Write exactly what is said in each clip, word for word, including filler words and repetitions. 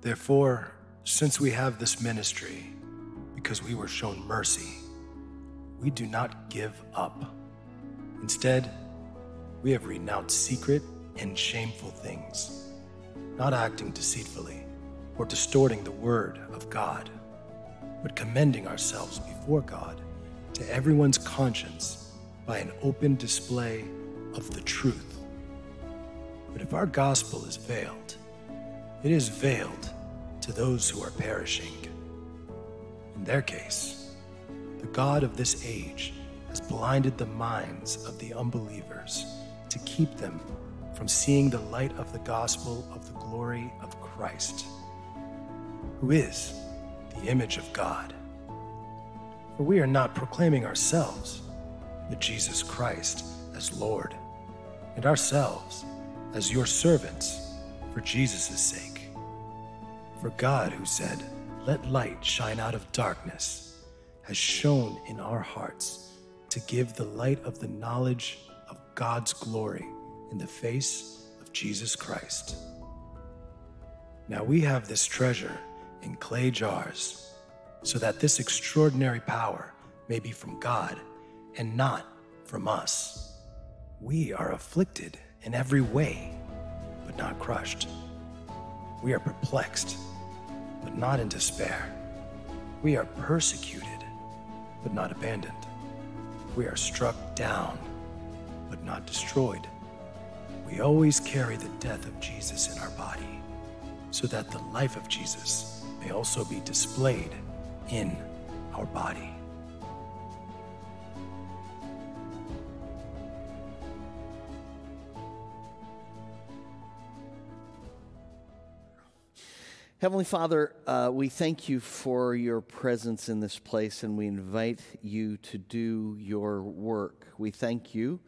Therefore, since we have this ministry, because we were shown mercy, we do not give up. Instead, we have renounced secret and shameful things, not acting deceitfully or distorting the word of God, but commending ourselves before God to everyone's conscience by an open display of the truth. But if our gospel is veiled, it is veiled to those who are perishing. In their case, the God of this age has blinded the minds of the unbelievers to keep them from seeing the light of the gospel of the glory of Christ, who is the image of God. For we are not proclaiming ourselves, but Jesus Christ as Lord, and ourselves as your servants for Jesus' sake. For God, who said, "Let light shine out of darkness," has shone in our hearts to give the light of the knowledge of God's glory in the face of Jesus Christ. Now we have this treasure in clay jars, so that this extraordinary power may be from God and not from us. We are afflicted in every way, but not crushed. We are perplexed, but not in despair. We are persecuted, but not abandoned. We are struck down, but not destroyed. We always carry the death of Jesus in our body, so that the life of Jesus may also be displayed in our body. Heavenly Father, uh, we thank you for your presence in this place, and we invite you to do your work. We thank you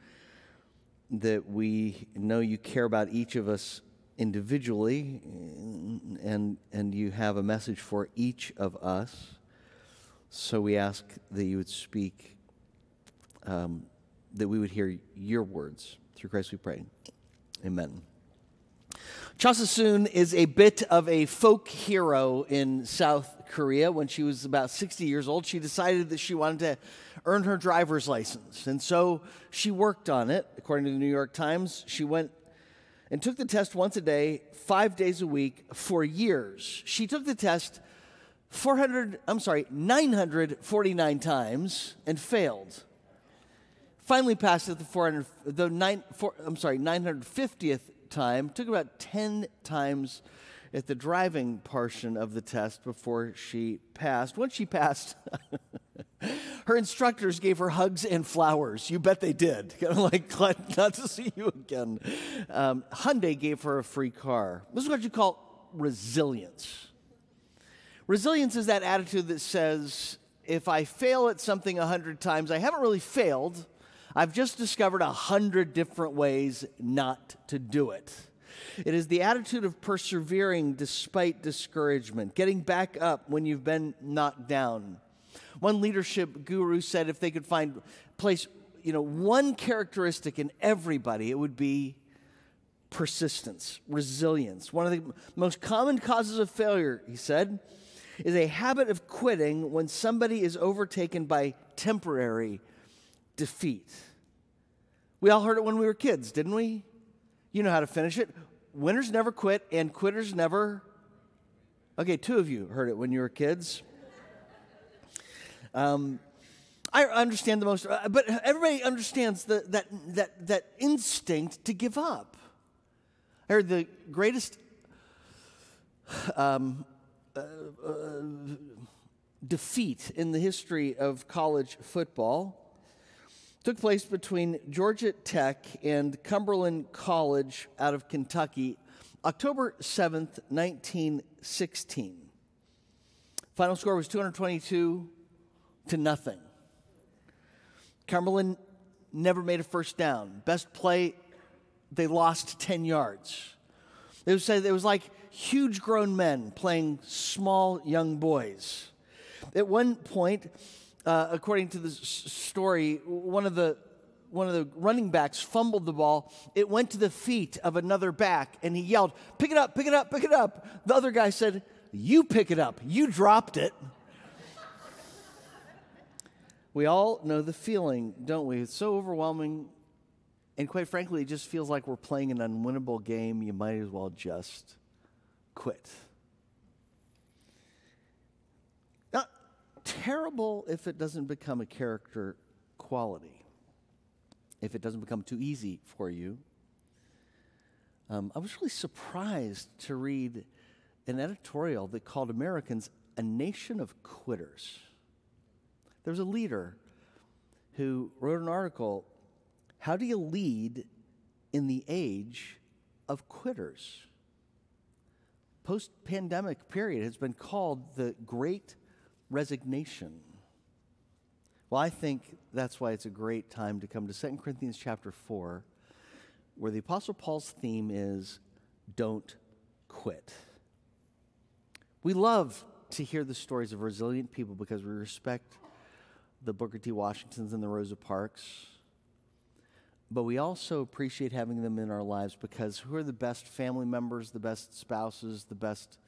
that we know you care about each of us individually, and and you have a message for each of us. So we ask that you would speak, um, that we would hear your words. Through Christ we pray. Amen. Cha Sa-soon is a bit of a folk hero in South Korea. When she was about sixty years old, she decided that she wanted to earn her driver's license. And so she worked on it. According to the New York Times, she went and took the test once a day, five days a week, for years. She took the test four hundred, I'm sorry, nine hundred forty-nine times and failed. Finally passed at the four hundred, the nine, four, I'm sorry, nine hundred fiftieth time, took about ten times at the driving portion of the test before she passed. Once she passed, her instructors gave her hugs and flowers. You bet they did. Kind of like, glad not to see you again. Um, Hyundai gave her a free car. This is what you call resilience. Resilience is that attitude that says, if I fail at something a hundred times, I haven't really failed. I've just discovered a hundred different ways not to do it. It is the attitude of persevering despite discouragement, getting back up when you've been knocked down. One leadership guru said if they could find place, you know, one characteristic in everybody, it would be persistence, resilience. One of the most common causes of failure, he said, is a habit of quitting when somebody is overtaken by temporary defeat. We all heard it when we were kids, didn't we? You know how to finish it. Winners never quit, and quitters never... Okay, two of you heard it when you were kids. Um, I understand the most... But everybody understands the, that, that, that instinct to give up. I heard the greatest um, uh, uh, defeat in the history of college football took place between Georgia Tech and Cumberland College out of Kentucky, October seventh, nineteen sixteen. Final score was two hundred twenty-two to nothing. Cumberland never made a first down. Best play, they lost ten yards. It was, it was like huge grown men playing small young boys. At one point, Uh, according to the story, one of the one of the running backs fumbled the ball. It went to the feet of another back, and he yelled, "Pick it up, pick it up, pick it up." The other guy said, "You pick it up. You dropped it." We all know the feeling, don't we? It's so overwhelming, and quite frankly, it just feels like we're playing an unwinnable game. You might as well just quit. Not terrible if it doesn't become a character quality, if it doesn't become too easy for you. Um, I was really surprised to read an editorial that called Americans a nation of quitters. There was a leader who wrote an article, "How do you lead in the age of quitters?" Post-pandemic period has been called the Great Resignation. Well, I think that's why it's a great time to come to Second Corinthians chapter four, where the Apostle Paul's theme is, don't quit. We love to hear the stories of resilient people because we respect the Booker T. Washingtons and the Rosa Parks. But we also appreciate having them in our lives because who are the best family members, the best spouses, the best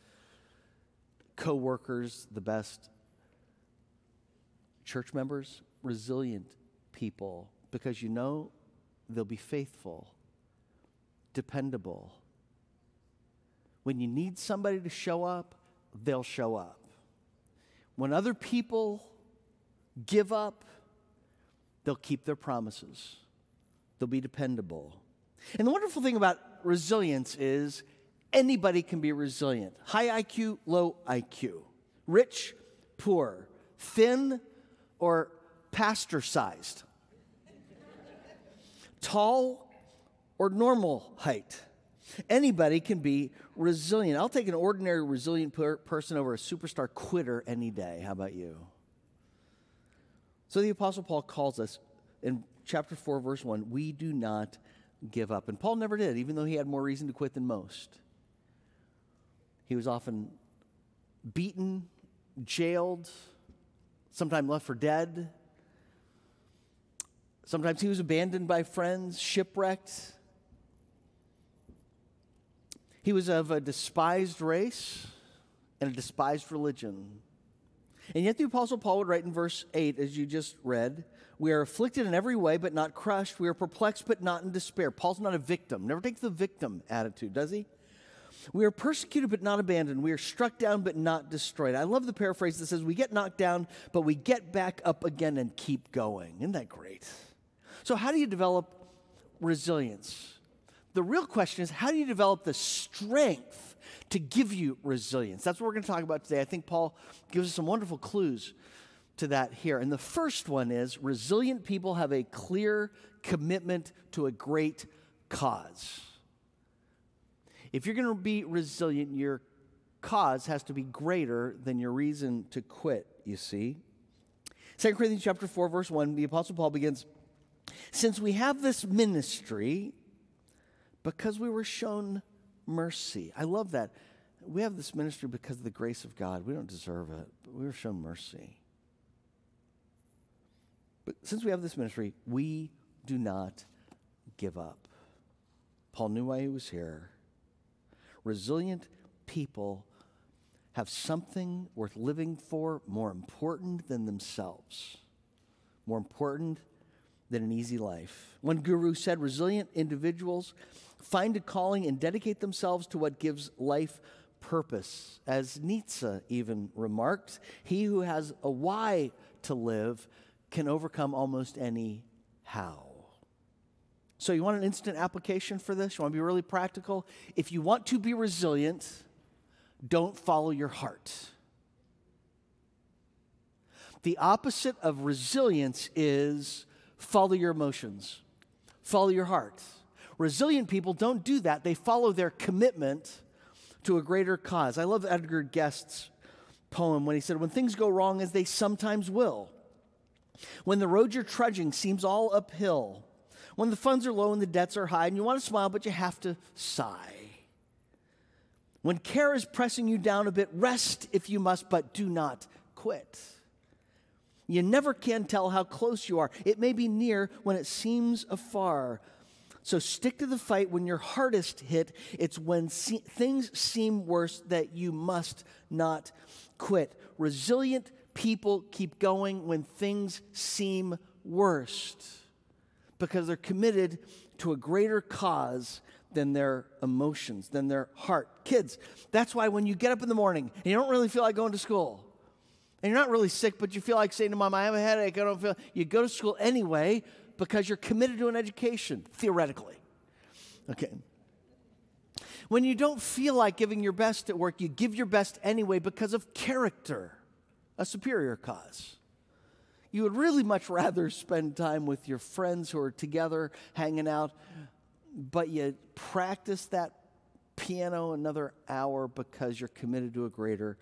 co-workers, the best church members? Resilient people, because you know they'll be faithful, dependable. When you need somebody to show up, they'll show up. When other people give up, they'll keep their promises. They'll be dependable. And the wonderful thing about resilience is anybody can be resilient. High I Q, low I Q. Rich, poor. Thin, or pastor-sized. Tall, or normal height. Anybody can be resilient. I'll take an ordinary resilient per- person over a superstar quitter any day. How about you? So the Apostle Paul calls us in chapter four, verse one, we do not give up. And Paul never did, even though he had more reason to quit than most. He was often beaten, jailed, sometimes left for dead. Sometimes he was abandoned by friends, shipwrecked. He was of a despised race and a despised religion. And yet the Apostle Paul would write in verse eight, as you just read, we are afflicted in every way but not crushed. We are perplexed but not in despair. Paul's not a victim. Never takes the victim attitude, does he? We are persecuted but not abandoned. We are struck down but not destroyed. I love the paraphrase that says we get knocked down, but we get back up again and keep going. Isn't that great? So how do you develop resilience? The real question is, how do you develop the strength to give you resilience? That's what we're going to talk about today. I think Paul gives us some wonderful clues to that here. And the first one is, resilient people have a clear commitment to a great cause. If you're going to be resilient, your cause has to be greater than your reason to quit, you see. Second Corinthians chapter four, verse one, the Apostle Paul begins, since we have this ministry, because we were shown mercy. I love that. We have this ministry because of the grace of God. We don't deserve it, but we were shown mercy. But since we have this ministry, we do not give up. Paul knew why he was here. Resilient people have something worth living for more important than themselves, more important than an easy life. One guru said, resilient individuals find a calling and dedicate themselves to what gives life purpose. As Nietzsche even remarked, he who has a why to live can overcome almost any how. So you want an instant application for this? You want to be really practical? If you want to be resilient, don't follow your heart. The opposite of resilience is follow your emotions. Follow your heart. Resilient people don't do that. They follow their commitment to a greater cause. I love Edgar Guest's poem when he said, when things go wrong as they sometimes will, when the road you're trudging seems all uphill, when the funds are low and the debts are high and you want to smile but you have to sigh, when care is pressing you down a bit, rest if you must, but do not quit. You never can tell how close you are. It may be near when it seems afar. So stick to the fight when you're hardest hit. It's when se- things seem worse that you must not quit. Resilient people keep going when things seem worst because they're committed to a greater cause than their emotions, than their heart. Kids, that's why when you get up in the morning and you don't really feel like going to school, and you're not really sick, but you feel like saying to mom, I have a headache, I don't feel, you go to school anyway because you're committed to an education, theoretically. Okay. When you don't feel like giving your best at work, you give your best anyway because of character, a superior cause. You would really much rather spend time with your friends who are together, hanging out, but you practice that piano another hour because you're committed to a greater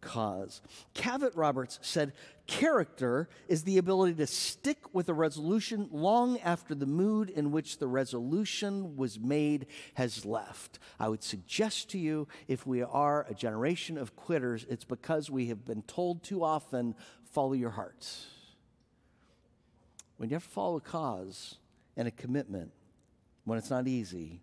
cause. Cavett Roberts said, character is the ability to stick with a resolution long after the mood in which the resolution was made has left. I would suggest to you, if we are a generation of quitters, it's because we have been told too often, follow your hearts. When you have to follow a cause and a commitment, when it's not easy.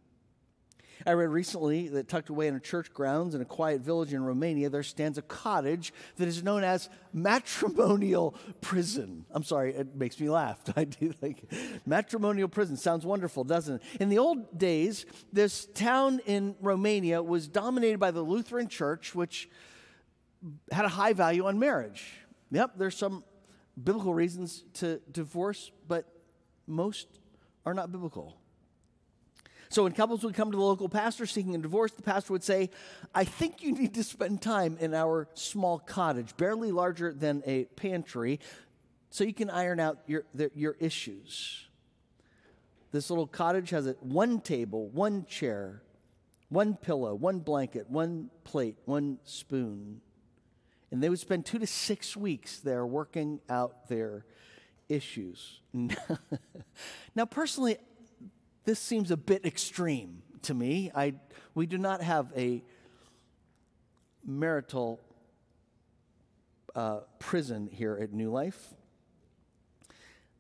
I read recently that tucked away in a church grounds in a quiet village in Romania, there stands a cottage that is known as matrimonial prison. I'm sorry, it makes me laugh. I do like matrimonial prison. Sounds wonderful, doesn't it? In the old days, this town in Romania was dominated by the Lutheran church, which had a high value on marriage. Yep, there's some biblical reasons to divorce, but most are not biblical. So when couples would come to the local pastor seeking a divorce, the pastor would say, I think you need to spend time in our small cottage, barely larger than a pantry, so you can iron out your, the, your issues. This little cottage has one table, one chair, one pillow, one blanket, one plate, one spoon. And they would spend two to six weeks there working out their issues. Now, personally, this seems a bit extreme to me. I, we do not have a marital uh, prison here at New Life.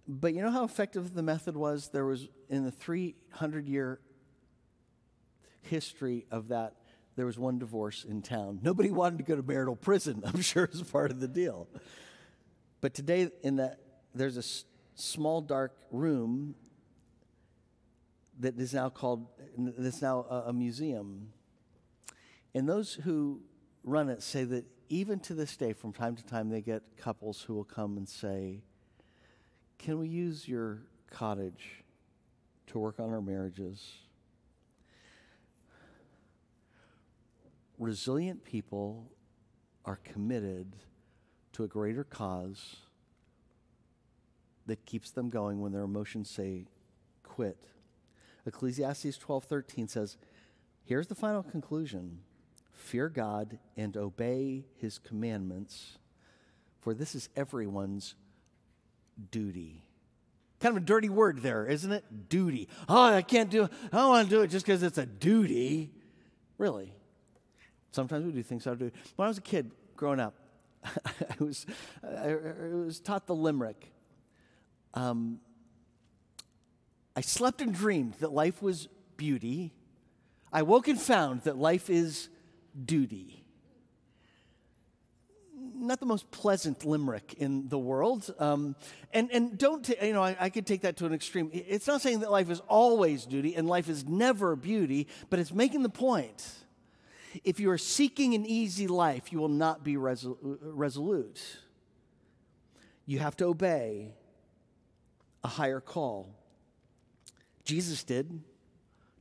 But you know how effective the method was? There was, in the three hundred year history of that, there was one divorce in town. Nobody wanted to go to marital prison, I'm sure, as part of the deal. But today, in that, there's a s- small, dark room that is now called, that's now a, a museum. And those who run it say that even to this day, from time to time, they get couples who will come and say, can we use your cottage to work on our marriages? Resilient people are committed to a greater cause that keeps them going when their emotions say, quit. Ecclesiastes twelve thirteen says, here's the final conclusion. Fear God and obey his commandments, for this is everyone's duty. Kind of a dirty word there, isn't it? Duty. Oh, I can't do it. I don't want to do it just because it's a duty. Really. Sometimes we do things out of duty. When I was a kid growing up, I was I, I was taught the limerick. Um I slept and dreamed that life was beauty. I woke and found that life is duty. Not the most pleasant limerick in the world. Um, and, and don't, t- you know, I, I could take that to an extreme. It's not saying that life is always duty and life is never beauty, but it's making the point. If you are seeking an easy life, you will not be resol- resolute. You have to obey a higher call. Jesus did.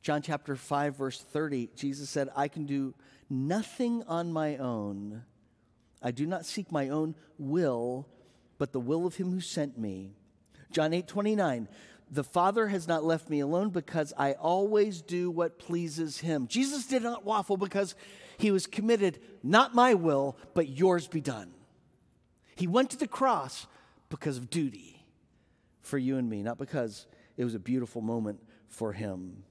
John chapter five, verse thirty, Jesus said, I can do nothing on my own. I do not seek my own will, but the will of him who sent me. John eight twenty-nine, the Father has not left me alone because I always do what pleases him. Jesus did not waffle because he was committed, not my will, but yours be done. He went to the cross because of duty for you and me, not because it was a beautiful moment for him.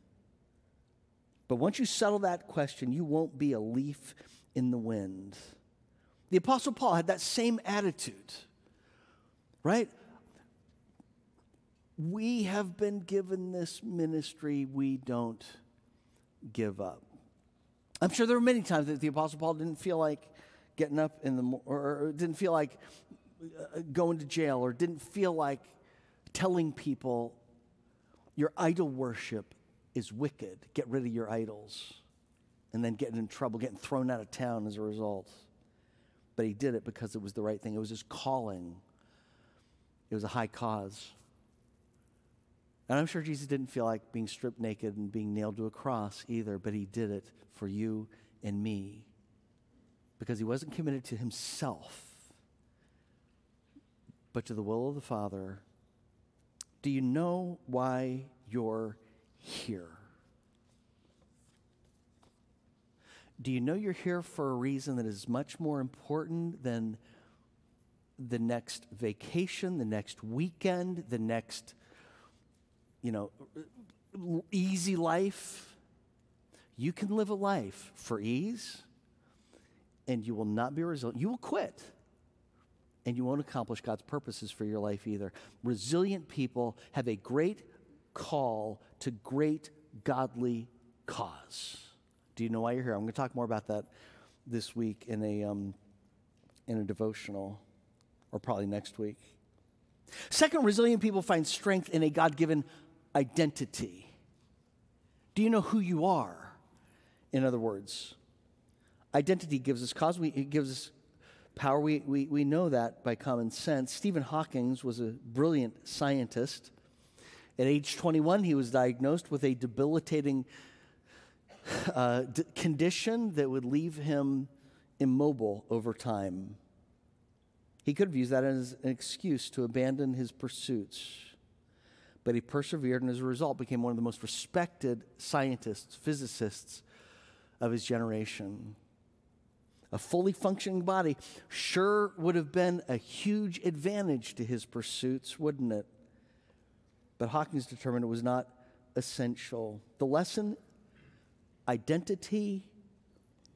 But once you settle that question, you won't be a leaf in the wind. The Apostle Paul had that same attitude. right? We have been given this ministry. We don't give up. I'm sure there were many times that the Apostle Paul didn't feel like getting up in the morning, or didn't feel like going to jail, or didn't feel like telling people your idol worship is wicked. Get rid of your idols. And then getting in trouble, getting thrown out of town as a result. But he did it because it was the right thing. It was his calling. It was a high cause. And I'm sure Jesus didn't feel like being stripped naked and being nailed to a cross either, but he did it for you and me because he wasn't committed to himself, but to the will of the Father. Do you know why you're here? Do you know you're here for a reason that is much more important than the next vacation, the next weekend, the next you know, easy life? You can live a life for ease, and you will not be resilient. You will quit, and you won't accomplish God's purposes for your life either. Resilient people have a great call to great godly cause. Do you know why you're here? I'm going to talk more about that this week in a um, in a devotional, or probably next week. Second, resilient people find strength in a God-given identity. Do you know who you are? In other words, identity gives us cause. We, it gives us power. We, we, we know that by common sense. Stephen Hawking was a brilliant scientist. At age twenty-one, he was diagnosed with a debilitating uh, d- condition that would leave him immobile over time. He could have used that as an excuse to abandon his pursuits, but he persevered, and as a result became one of the most respected scientists, physicists of his generation. A fully functioning body sure would have been a huge advantage to his pursuits, wouldn't it? But Hawkins determined it was not essential. The lesson: identity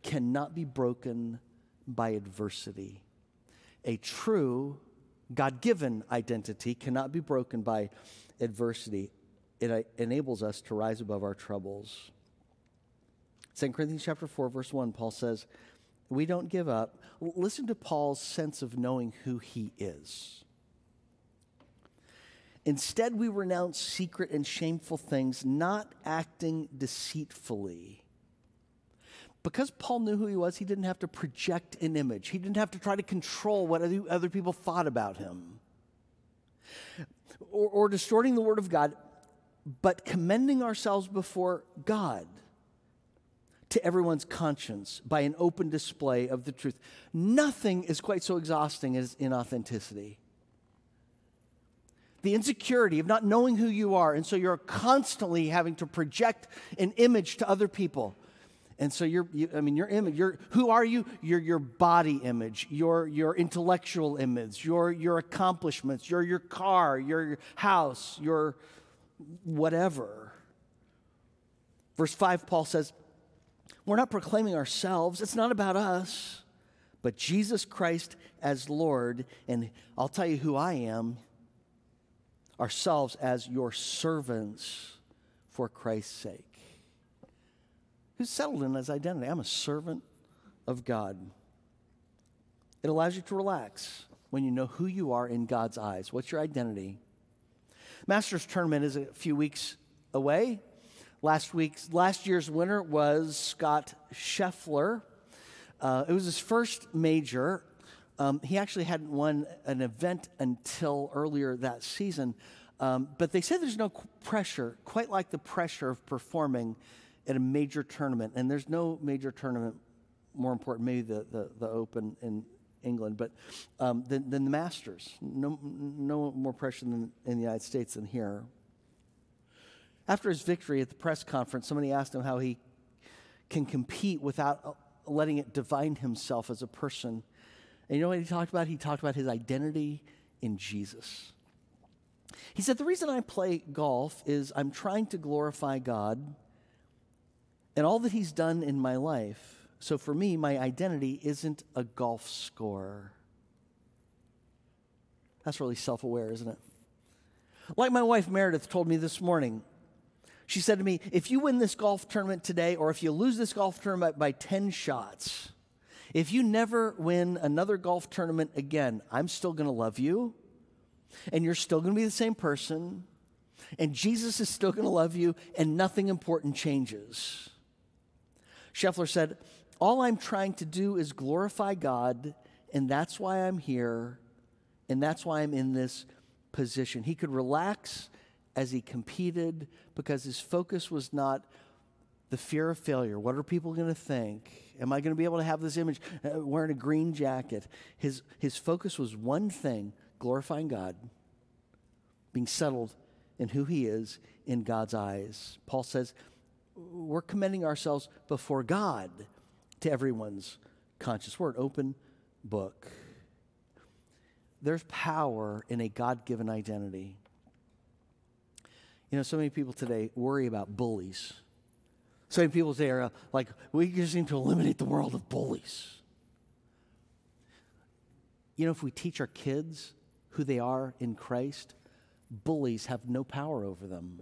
cannot be broken by adversity. A true God-given identity cannot be broken by adversity. It enables us to rise above our troubles. Second Corinthians chapter four, verse one, Paul says, we don't give up. Listen to Paul's sense of knowing who he is. Instead, we renounce secret and shameful things, not acting deceitfully. Because Paul knew who he was, he didn't have to project an image. He didn't have to try to control what other people thought about him. Or, or distorting the word of God, but commending ourselves before God to everyone's conscience by an open display of the truth. Nothing is quite so exhausting as inauthenticity. The insecurity of not knowing who you are, and so you're constantly having to project an image to other people. And so your, you, I mean, your image, your, who are you? Your, your body image, your, your intellectual image, your, your accomplishments, your, your car, your house, your whatever. Verse five, Paul says, we're not proclaiming ourselves. It's not about us, but Jesus Christ as Lord. And I'll tell you who I am, ourselves as your servants for Christ's sake. Who's settled in his identity? I'm a servant of God. It allows you to relax when you know who you are in God's eyes. What's your identity? Masters tournament is a few weeks away. Last week's, last year's winner was Scott Scheffler. Uh, it was his first major. Um, he actually hadn't won an event until earlier that season. Um, but they said there's no pressure, quite like the pressure of performing at a major tournament, and there's no major tournament more important, maybe the, the, the Open in England, but um, than, than the Masters. No, no more pressure than in the United States than here. After his victory at the press conference, somebody asked him how he can compete without letting it define himself as a person. And you know what he talked about? He talked about his identity in Jesus. He said, the reason I play golf is I'm trying to glorify God and all that he's done in my life. So for me, my identity isn't a golf score. That's really self-aware, isn't it? Like my wife Meredith told me this morning, she said to me, if you win this golf tournament today, or if you lose this golf tournament by ten shots, if you never win another golf tournament again, I'm still going to love you, and you're still going to be the same person, and Jesus is still going to love you, and nothing important changes. Scheffler said, all I'm trying to do is glorify God, and that's why I'm here, and that's why I'm in this position. He could relax as he competed because his focus was not the fear of failure. What are people going to think? Am I going to be able to have this image uh, wearing a green jacket? His, his focus was one thing, glorifying God, being settled in who he is in God's eyes. Paul says, we're commending ourselves before God to everyone's conscience. We're an open book. There's power in a God-given identity. You know, so many people today worry about bullies. So many people today are like, we just need to eliminate the world of bullies. You know, if we teach our kids who they are in Christ, bullies have no power over them.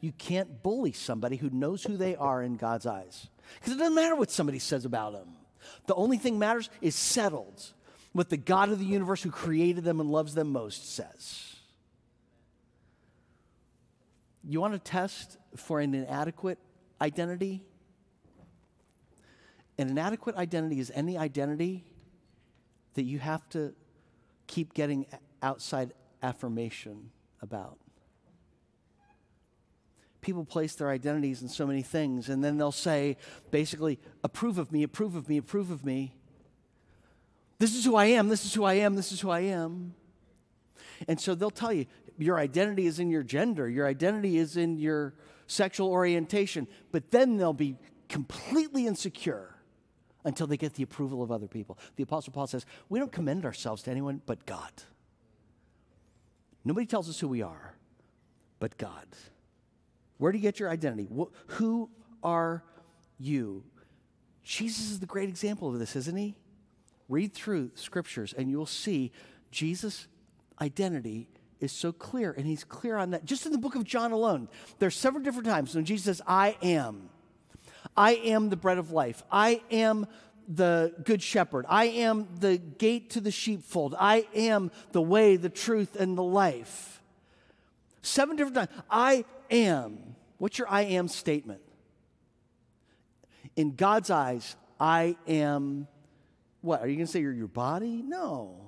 You can't bully somebody who knows who they are in God's eyes. Because it doesn't matter what somebody says about them. The only thing matters is settled what the God of the universe who created them and loves them most says. You want to test for an inadequate identity? An inadequate identity is any identity that you have to keep getting outside affirmation about. People place their identities in so many things, and then they'll say, basically, approve of me, approve of me, approve of me. This is who I am, this is who I am, this is who I am. And so they'll tell you, your identity is in your gender, your identity is in your sexual orientation, but then they'll be completely insecure until they get the approval of other people. The Apostle Paul says, we don't commend ourselves to anyone but God. Nobody tells us who we are but God. Where do you get your identity? Who are you? Jesus is the great example of this, isn't he? Read through scriptures and you'll see Jesus' identity is so clear, and he's clear on that. Just in the book of John alone, there's several different times when Jesus says, I am. I am the bread of life. I am the good shepherd. I am the gate to the sheepfold. I am the way, the truth, and the life. Seven different times. I am. What's your I am statement? In God's eyes, I am what? Are you going to say you're your body? No.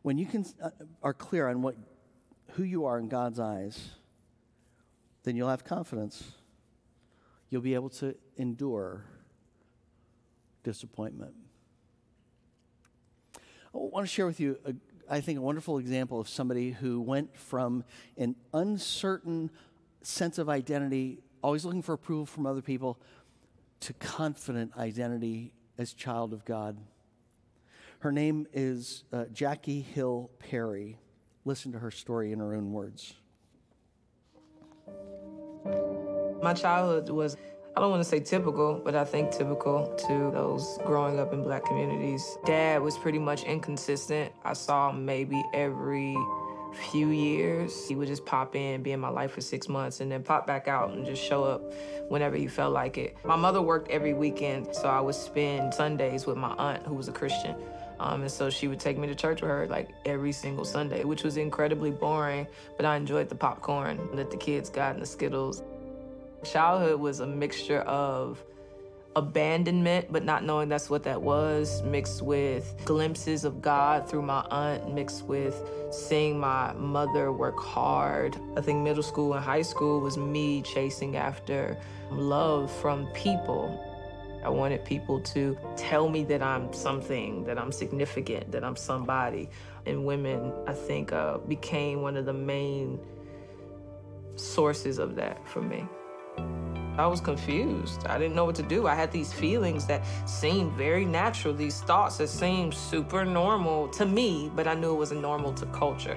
When you can, uh, are clear on what, who you are in God's eyes, then you'll have confidence. You'll be able to endure disappointment. I want to share with you, a, I think, a wonderful example of somebody who went from an uncertain sense of identity, always looking for approval from other people, to confident identity as child of God. Her name is uh, Jackie Hill Perry. Listen to her story in her own words. My childhood was, I don't want to say typical, but I think typical to those growing up in Black communities. Dad was pretty much inconsistent. I saw him maybe every few years. He would just pop in, be in my life for six months, and then pop back out and just show up whenever he felt like it. My mother worked every weekend, so I would spend Sundays with my aunt, who was a Christian. Um, and so she would take me to church with her like every single Sunday, which was incredibly boring, but I enjoyed the popcorn that the kids got and the Skittles. Childhood was a mixture of abandonment, but not knowing that's what that was, mixed with glimpses of God through my aunt, mixed with seeing my mother work hard. I think middle school and high school was me chasing after love from people. I wanted people to tell me that I'm something, that I'm significant, that I'm somebody. And women, I think, uh, became one of the main sources of that for me. I was confused. I didn't know what to do. I had these feelings that seemed very natural, these thoughts that seemed super normal to me, but I knew it wasn't normal to culture.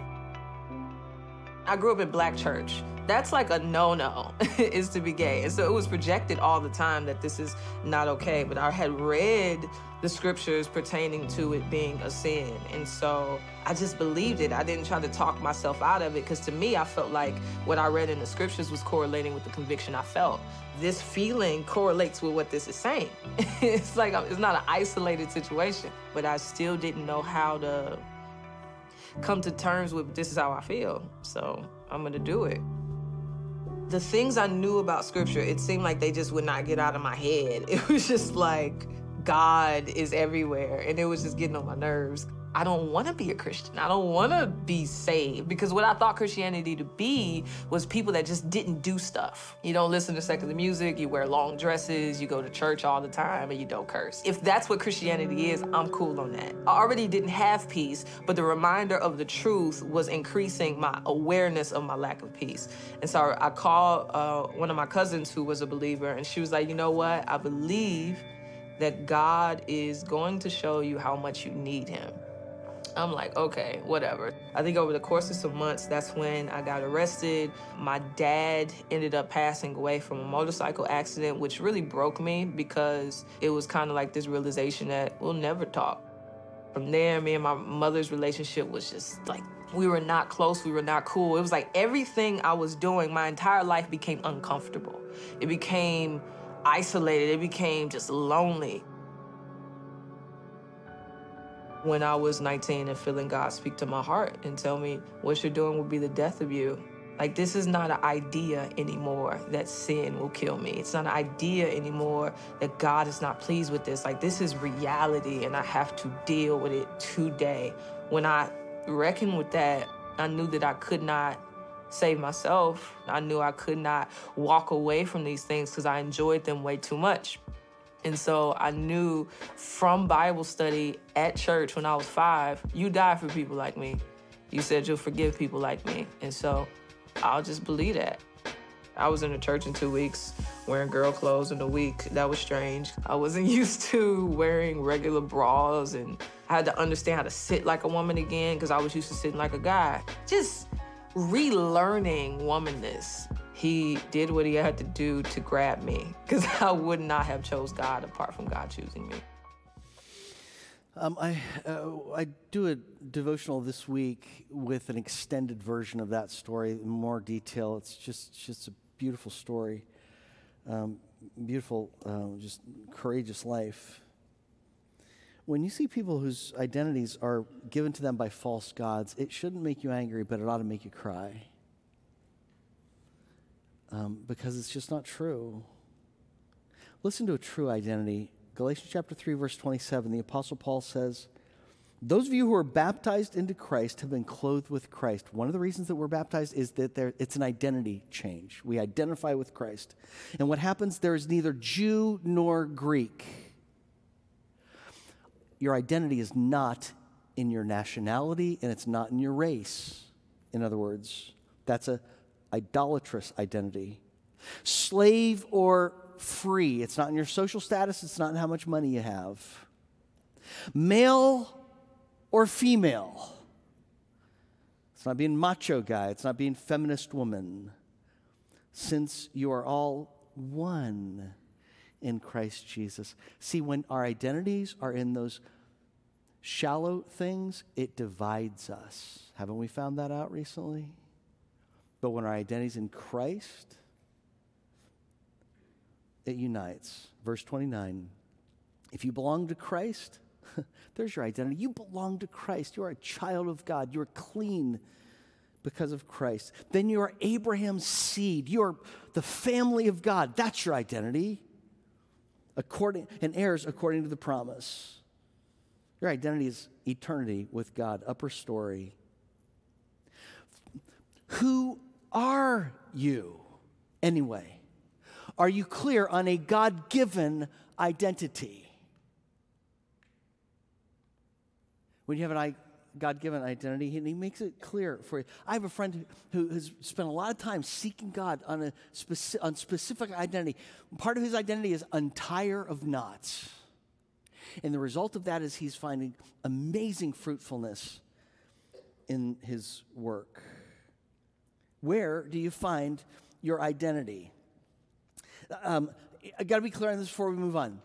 I grew up in black church. That's like a no-no, is to be gay. And so it was projected all the time that this is not okay. But I had read the scriptures pertaining to it being a sin. And so I just believed it. I didn't try to talk myself out of it, because to me, I felt like what I read in the scriptures was correlating with the conviction I felt. This feeling correlates with what this is saying. It's like, it's not an isolated situation, but I still didn't know how to come to terms with, this is how I feel, so I'm gonna do it. The things I knew about scripture, it seemed like they just would not get out of my head. It was just like, God is everywhere, and it was just getting on my nerves. I don't want to be a Christian. I don't want to be saved, because what I thought Christianity to be was people that just didn't do stuff. You don't listen to secular music, you wear long dresses, you go to church all the time, and you don't curse. If that's what Christianity is, I'm cool on that. I already didn't have peace, but the reminder of the truth was increasing my awareness of my lack of peace. And so I called uh, one of my cousins who was a believer, and she was like, you know what? I believe that God is going to show you how much you need him. I'm like, okay, whatever. I think over the course of some months, that's when I got arrested. My dad ended up passing away from a motorcycle accident, which really broke me, because it was kind of like this realization that we'll never talk. From there, me and my mother's relationship was just like, we were not close, we were not cool. It was like everything I was doing, my entire life became uncomfortable. It became isolated, it became just lonely. When I was nineteen and feeling God speak to my heart and tell me, what you're doing will be the death of you. Like, this is not an idea anymore that sin will kill me. It's not an idea anymore that God is not pleased with this. Like, this is reality, and I have to deal with it today. When I reckoned with that, I knew that I could not save myself. I knew I could not walk away from these things, because I enjoyed them way too much. And so I knew from Bible study at church when I was five, you die for people like me. You said you'll forgive people like me. And so I'll just believe that. I was in the church in two weeks, wearing girl clothes in a week. That was strange. I wasn't used to wearing regular bras, and I had to understand how to sit like a woman again, because I was used to sitting like a guy. Just relearning womanness. He did what he had to do to grab me, because I would not have chose God apart from God choosing me. Um, I uh, I do a devotional this week with an extended version of that story in more detail. It's just just a beautiful story, um, beautiful, uh, just courageous life. When you see people whose identities are given to them by false gods, it shouldn't make you angry, but it ought to make you cry. Um, because it's just not true. Listen to a true identity. Galatians chapter three, verse twenty-seven, the Apostle Paul says, those of you who are baptized into Christ have been clothed with Christ. One of the reasons that we're baptized is that there, it's an identity change. We identify with Christ. And what happens, there is neither Jew nor Greek. Your identity is not in your nationality, and it's not in your race. In other words, that's a idolatrous identity. Slave or free. It's not in your social status. It's not in how much money you have. Male or female. It's not being macho guy. It's not being feminist woman. Since you are all one in Christ Jesus. See, when our identities are in those shallow things, it divides us. Haven't we found that out recently? But when our identity is in Christ, it unites. Verse twenty-nine, if you belong to Christ, there's your identity. You belong to Christ. You are a child of God. You are clean because of Christ. Then you are Abraham's seed. You are the family of God. That's your identity. According and heirs according to the promise. Your identity is eternity with God, upper story. Who are you anyway? Are you clear on a God-given identity? When you have a God-given identity, and he makes it clear for you. I have a friend who has spent a lot of time seeking God on a specific, on specific identity. Part of his identity is untire of knots. And the result of that is he's finding amazing fruitfulness in his work. Where do you find your identity? Um, I got to be clear on this before we move on.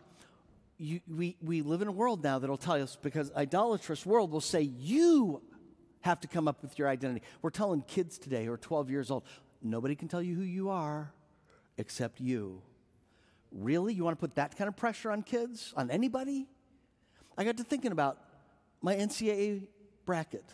You, we, we live in a world now that'll tell us, because idolatrous world will say, you have to come up with your identity. We're telling kids today who are twelve years old, nobody can tell you who you are except you. Really? You want to put that kind of pressure on kids? On anybody? I got to thinking about my N C A A bracket.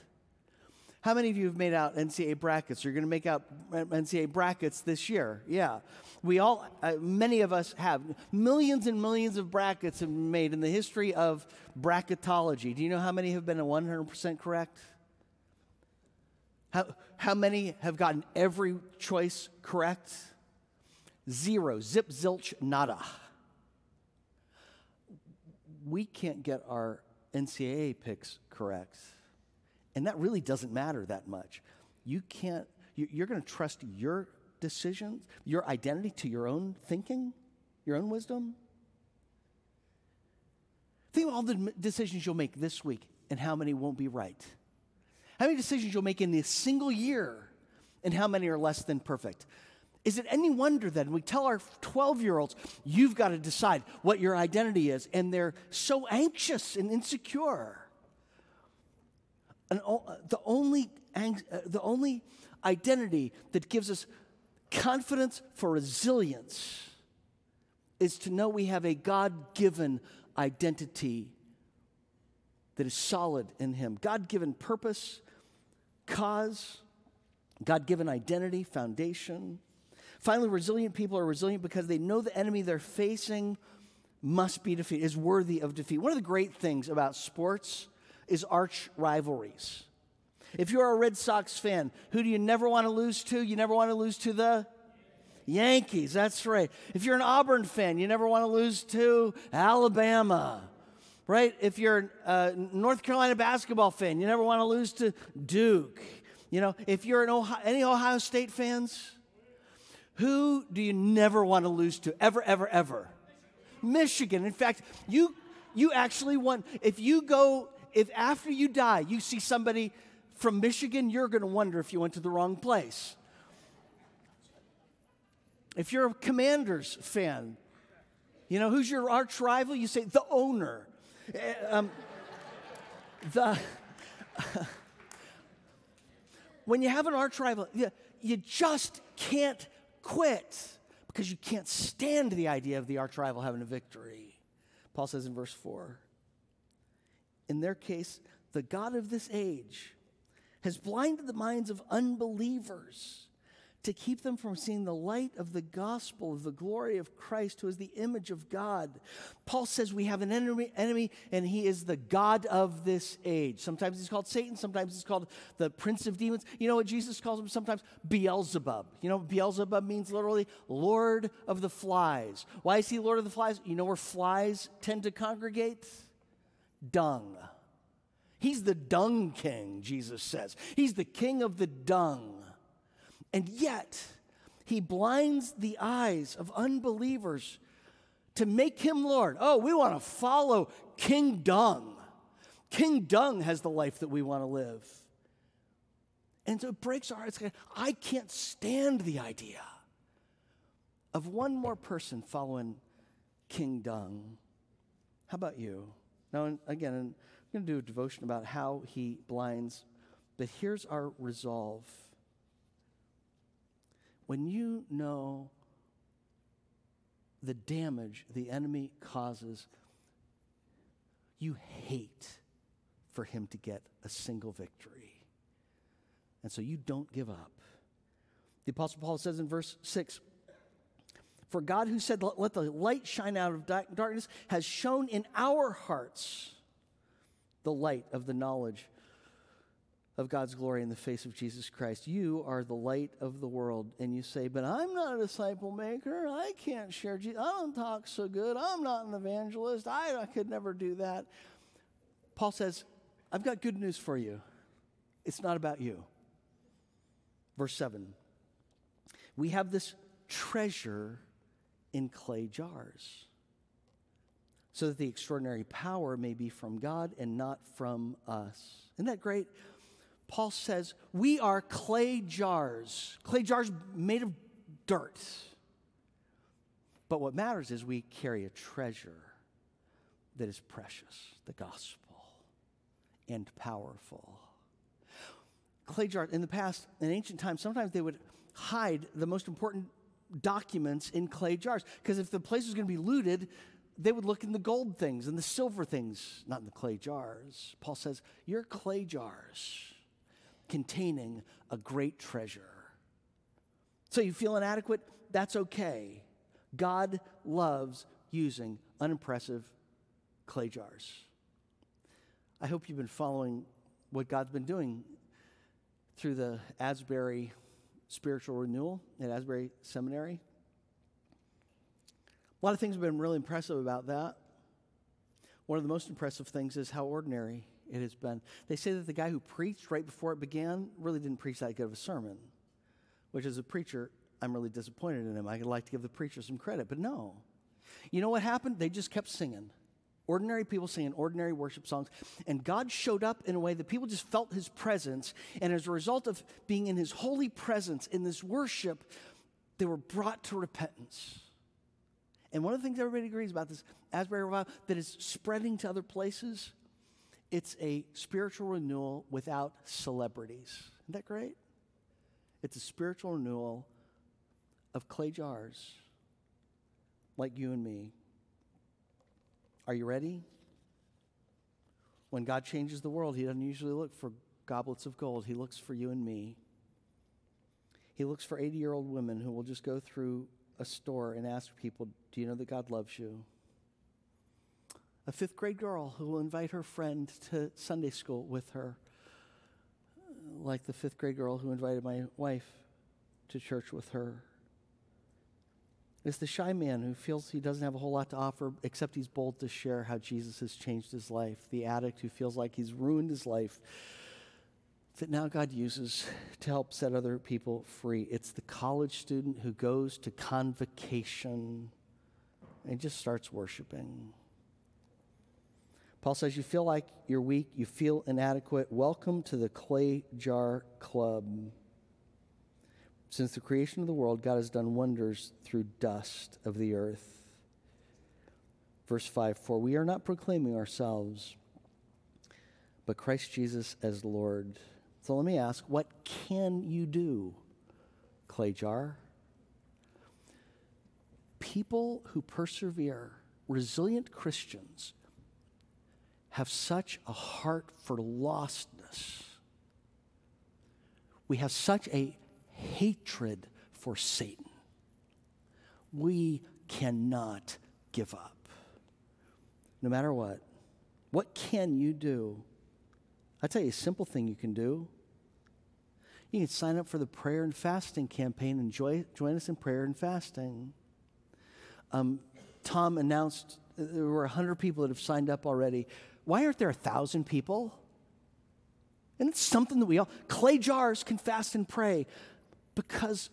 How many of you have made out N C A A brackets? You're going to make out N C A A brackets this year. Yeah. We all, uh, many of us have. Millions and millions of brackets have been made in the history of bracketology. Do you know how many have been one hundred percent correct? How, how many have gotten every choice correct? Zero. Zip, zilch, nada. We can't get our N C A A picks correct. And that really doesn't matter that much. You can't, you, you're going to trust your decisions, your identity to your own thinking, your own wisdom. Think of all the decisions you'll make this week and how many won't be right. How many decisions you'll make in a single year and how many are less than perfect. Is it any wonder then we tell our twelve-year-olds, you've got to decide what your identity is, and they're so anxious and insecure. And the only, the only identity that gives us confidence for resilience is to know we have a God-given identity that is solid in Him. God-given purpose, cause, God-given identity, foundation. Finally, resilient people are resilient because they know the enemy they're facing must be defeated, is worthy of defeat. One of the great things about sports is arch rivalries. If you're a Red Sox fan, who do you never want to lose to? You never want to lose to the Yankees. That's right. If you're an Auburn fan, you never want to lose to Alabama. Right? If you're a North Carolina basketball fan, you never want to lose to Duke. You know, if you're an Ohio, any Ohio State fans, who do you never want to lose to? Ever, ever, ever. Michigan. In fact, you you actually want, if you go, if after you die you see somebody from Michigan, you're going to wonder if you went to the wrong place. If you're a Commanders fan, you know, who's your arch rival? You say, the owner. Um, the when you have an arch rival, you, you just can't quit because you can't stand the idea of the arch rival having a victory. Paul says in verse four, in their case, the God of this age has blinded the minds of unbelievers to keep them from seeing the light of the gospel of the glory of Christ, who is the image of God. Paul says we have an enemy, enemy, and he is the God of this age. Sometimes he's called Satan. Sometimes he's called the prince of demons. You know what Jesus calls him sometimes? Beelzebub. You know what Beelzebub means literally? Lord of the flies. Why is he Lord of the flies? You know where flies tend to congregate? Dung. He's the dung king, Jesus says. He's the king of the dung. And yet, he blinds the eyes of unbelievers to make him Lord. Oh, we want to follow King Dung. King Dung has the life that we want to live. And so it breaks our hearts. I can't stand the idea of one more person following King Dung. How about you? Now, again, I'm going to do a devotion about how he blinds, but here's our resolve. When you know the damage the enemy causes, you hate for him to get a single victory. And so you don't give up. The Apostle Paul says in verse six, for God who said, let the light shine out of darkness, has shown in our hearts the light of the knowledge of God's glory in the face of Jesus Christ. You are the light of the world. And you say, but I'm not a disciple maker. I can't share Jesus. I don't talk so good. I'm not an evangelist. I, I could never do that. Paul says, I've got good news for you. It's not about you. Verse seven. We have this treasure in clay jars, so that the extraordinary power may be from God and not from us. Isn't that great? Paul says, we are clay jars, clay jars made of dirt. But what matters is we carry a treasure that is precious, the gospel, and powerful. Clay jars, in the past, in ancient times, sometimes they would hide the most important documents in clay jars, because if the place was going to be looted, they would look in the gold things and the silver things, not in the clay jars. Paul says, you're clay jars containing a great treasure. So you feel inadequate? That's okay. God loves using unimpressive clay jars. I hope you've been following what God's been doing through the Asbury Spiritual Renewal at Asbury Seminary. A lot of things have been really impressive about that. One of the most impressive things is how ordinary it has been. They say that the guy who preached right before it began really didn't preach that good of a sermon, which as a preacher, I'm really disappointed in him. I'd like to give the preacher some credit, but no. You know what happened? They just kept singing. Ordinary people singing ordinary worship songs. And God showed up in a way that people just felt his presence. And as a result of being in his holy presence, in this worship, they were brought to repentance. And one of the things everybody agrees about this Asbury Revival that is spreading to other places, it's a spiritual renewal without celebrities. Isn't that great? It's a spiritual renewal of clay jars like you and me. Are you ready? When God changes the world, he doesn't usually look for goblets of gold. He looks for you and me. He looks for eighty-year-old women who will just go through a store and ask people, do you know that God loves you? A fifth grade girl who will invite her friend to Sunday school with her, like the fifth grade girl who invited my wife to church with her. It's the shy man who feels he doesn't have a whole lot to offer, except he's bold to share how Jesus has changed his life. The addict who feels like he's ruined his life, that now God uses to help set other people free. It's the college student who goes to convocation and just starts worshiping. Paul says, you feel like you're weak, you feel inadequate. Welcome to the clay jar club. Since the creation of the world, God has done wonders through dust of the earth. Verse five, for we are not proclaiming ourselves, but Christ Jesus as Lord. So let me ask, what can you do, clay jar? People who persevere, resilient Christians, have such a heart for lostness. We have such a hatred for Satan. We cannot give up, no matter what. What can you do? I'll tell you a simple thing you can do. You can sign up for the prayer and fasting campaign and join, join us in prayer and fasting. Um, Tom announced there were one hundred people that have signed up already. Why aren't there one thousand people? And it's something that we all, clay jars can fast and pray because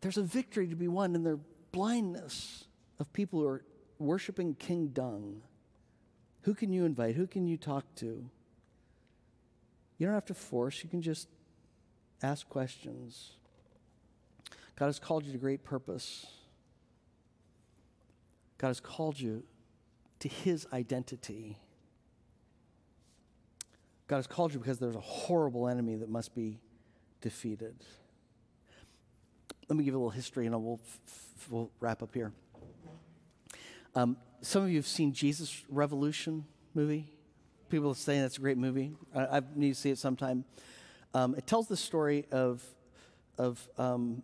there's a victory to be won in their blindness of people who are worshiping King Dung. Who can you invite? Who can you talk to? You don't have to force. You can just ask questions. God has called you to great purpose. God has called you to his identity. God has called you because there's a horrible enemy that must be defeated. Let me give you a little history and we'll, we'll wrap up here. Um, Some of you have seen Jesus Revolution movie. People are saying that's a great movie. I, I need to see it sometime. Um, it tells the story of of um,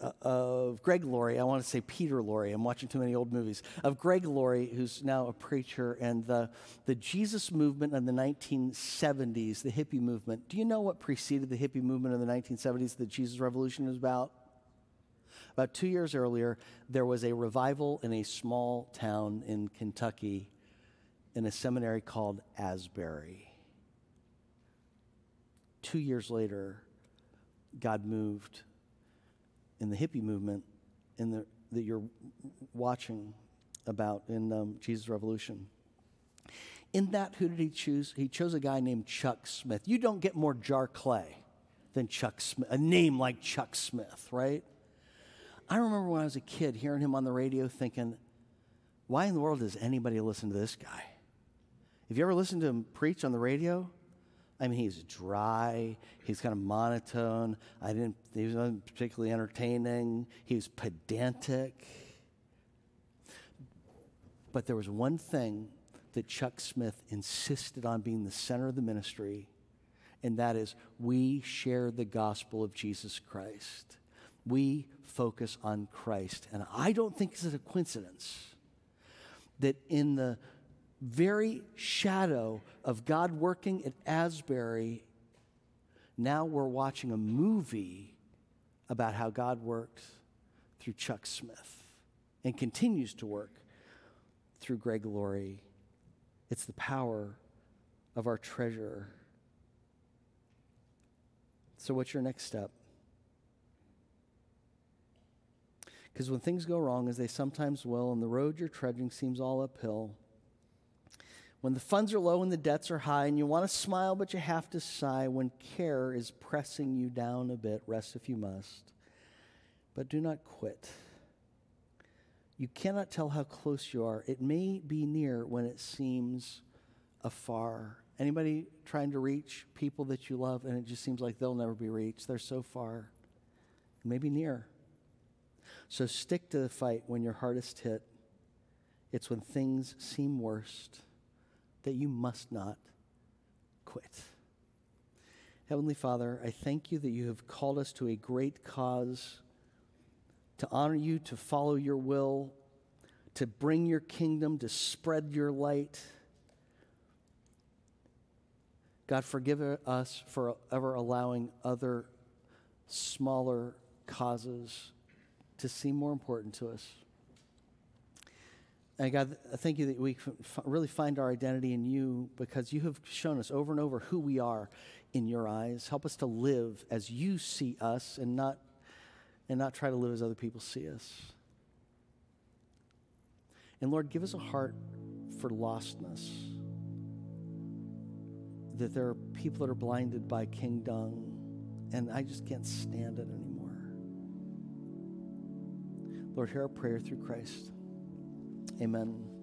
uh, of Greg Laurie. I want to say Peter Laurie. I'm watching too many old movies. Of Greg Laurie, who's now a preacher, and the the Jesus movement in the nineteen seventies, the hippie movement. Do you know what preceded the hippie movement in the nineteen seventies? The Jesus Revolution was about. About two years earlier, there was a revival in a small town in Kentucky in a seminary called Asbury. Two years later, God moved in the hippie movement in the, that you're watching about in um, Jesus Revolution. In that, who did he choose? He chose a guy named Chuck Smith. You don't get more jar clay than Chuck Smith, a name like Chuck Smith, right? I remember when I was a kid hearing him on the radio thinking, why in the world does anybody listen to this guy? Have you ever listened to him preach on the radio? I mean, he's dry, he's kind of monotone, I didn't, he wasn't particularly entertaining, he was pedantic. But there was one thing that Chuck Smith insisted on being the center of the ministry, and that is we share the gospel of Jesus Christ. We focus on Christ. And I don't think it's a coincidence that in the very shadow of God working at Asbury, now we're watching a movie about how God works through Chuck Smith and continues to work through Greg Laurie. It's the power of our treasurer. So what's your next step? Because when things go wrong, as they sometimes will, and the road you're trudging seems all uphill, when the funds are low and the debts are high, and you want to smile but you have to sigh, when care is pressing you down a bit, rest if you must, but do not quit. You cannot tell how close you are. It may be near when it seems afar. Anybody trying to reach people that you love and it just seems like they'll never be reached? They're so far. It may be near. So stick to the fight when you're hardest hit. It's when things seem worst that you must not quit. Heavenly Father, I thank you that you have called us to a great cause, to honor you, to follow your will, to bring your kingdom, to spread your light. God, forgive us for ever allowing other smaller causes to seem more important to us. And God, I thank you that we really find our identity in you, because you have shown us over and over who we are in your eyes. Help us to live as you see us and not and not try to live as other people see us. And Lord, give us a heart for lostness, that there are people that are blinded by King Dung, and I just can't stand it anymore. Lord, hear our prayer through Christ. Amen.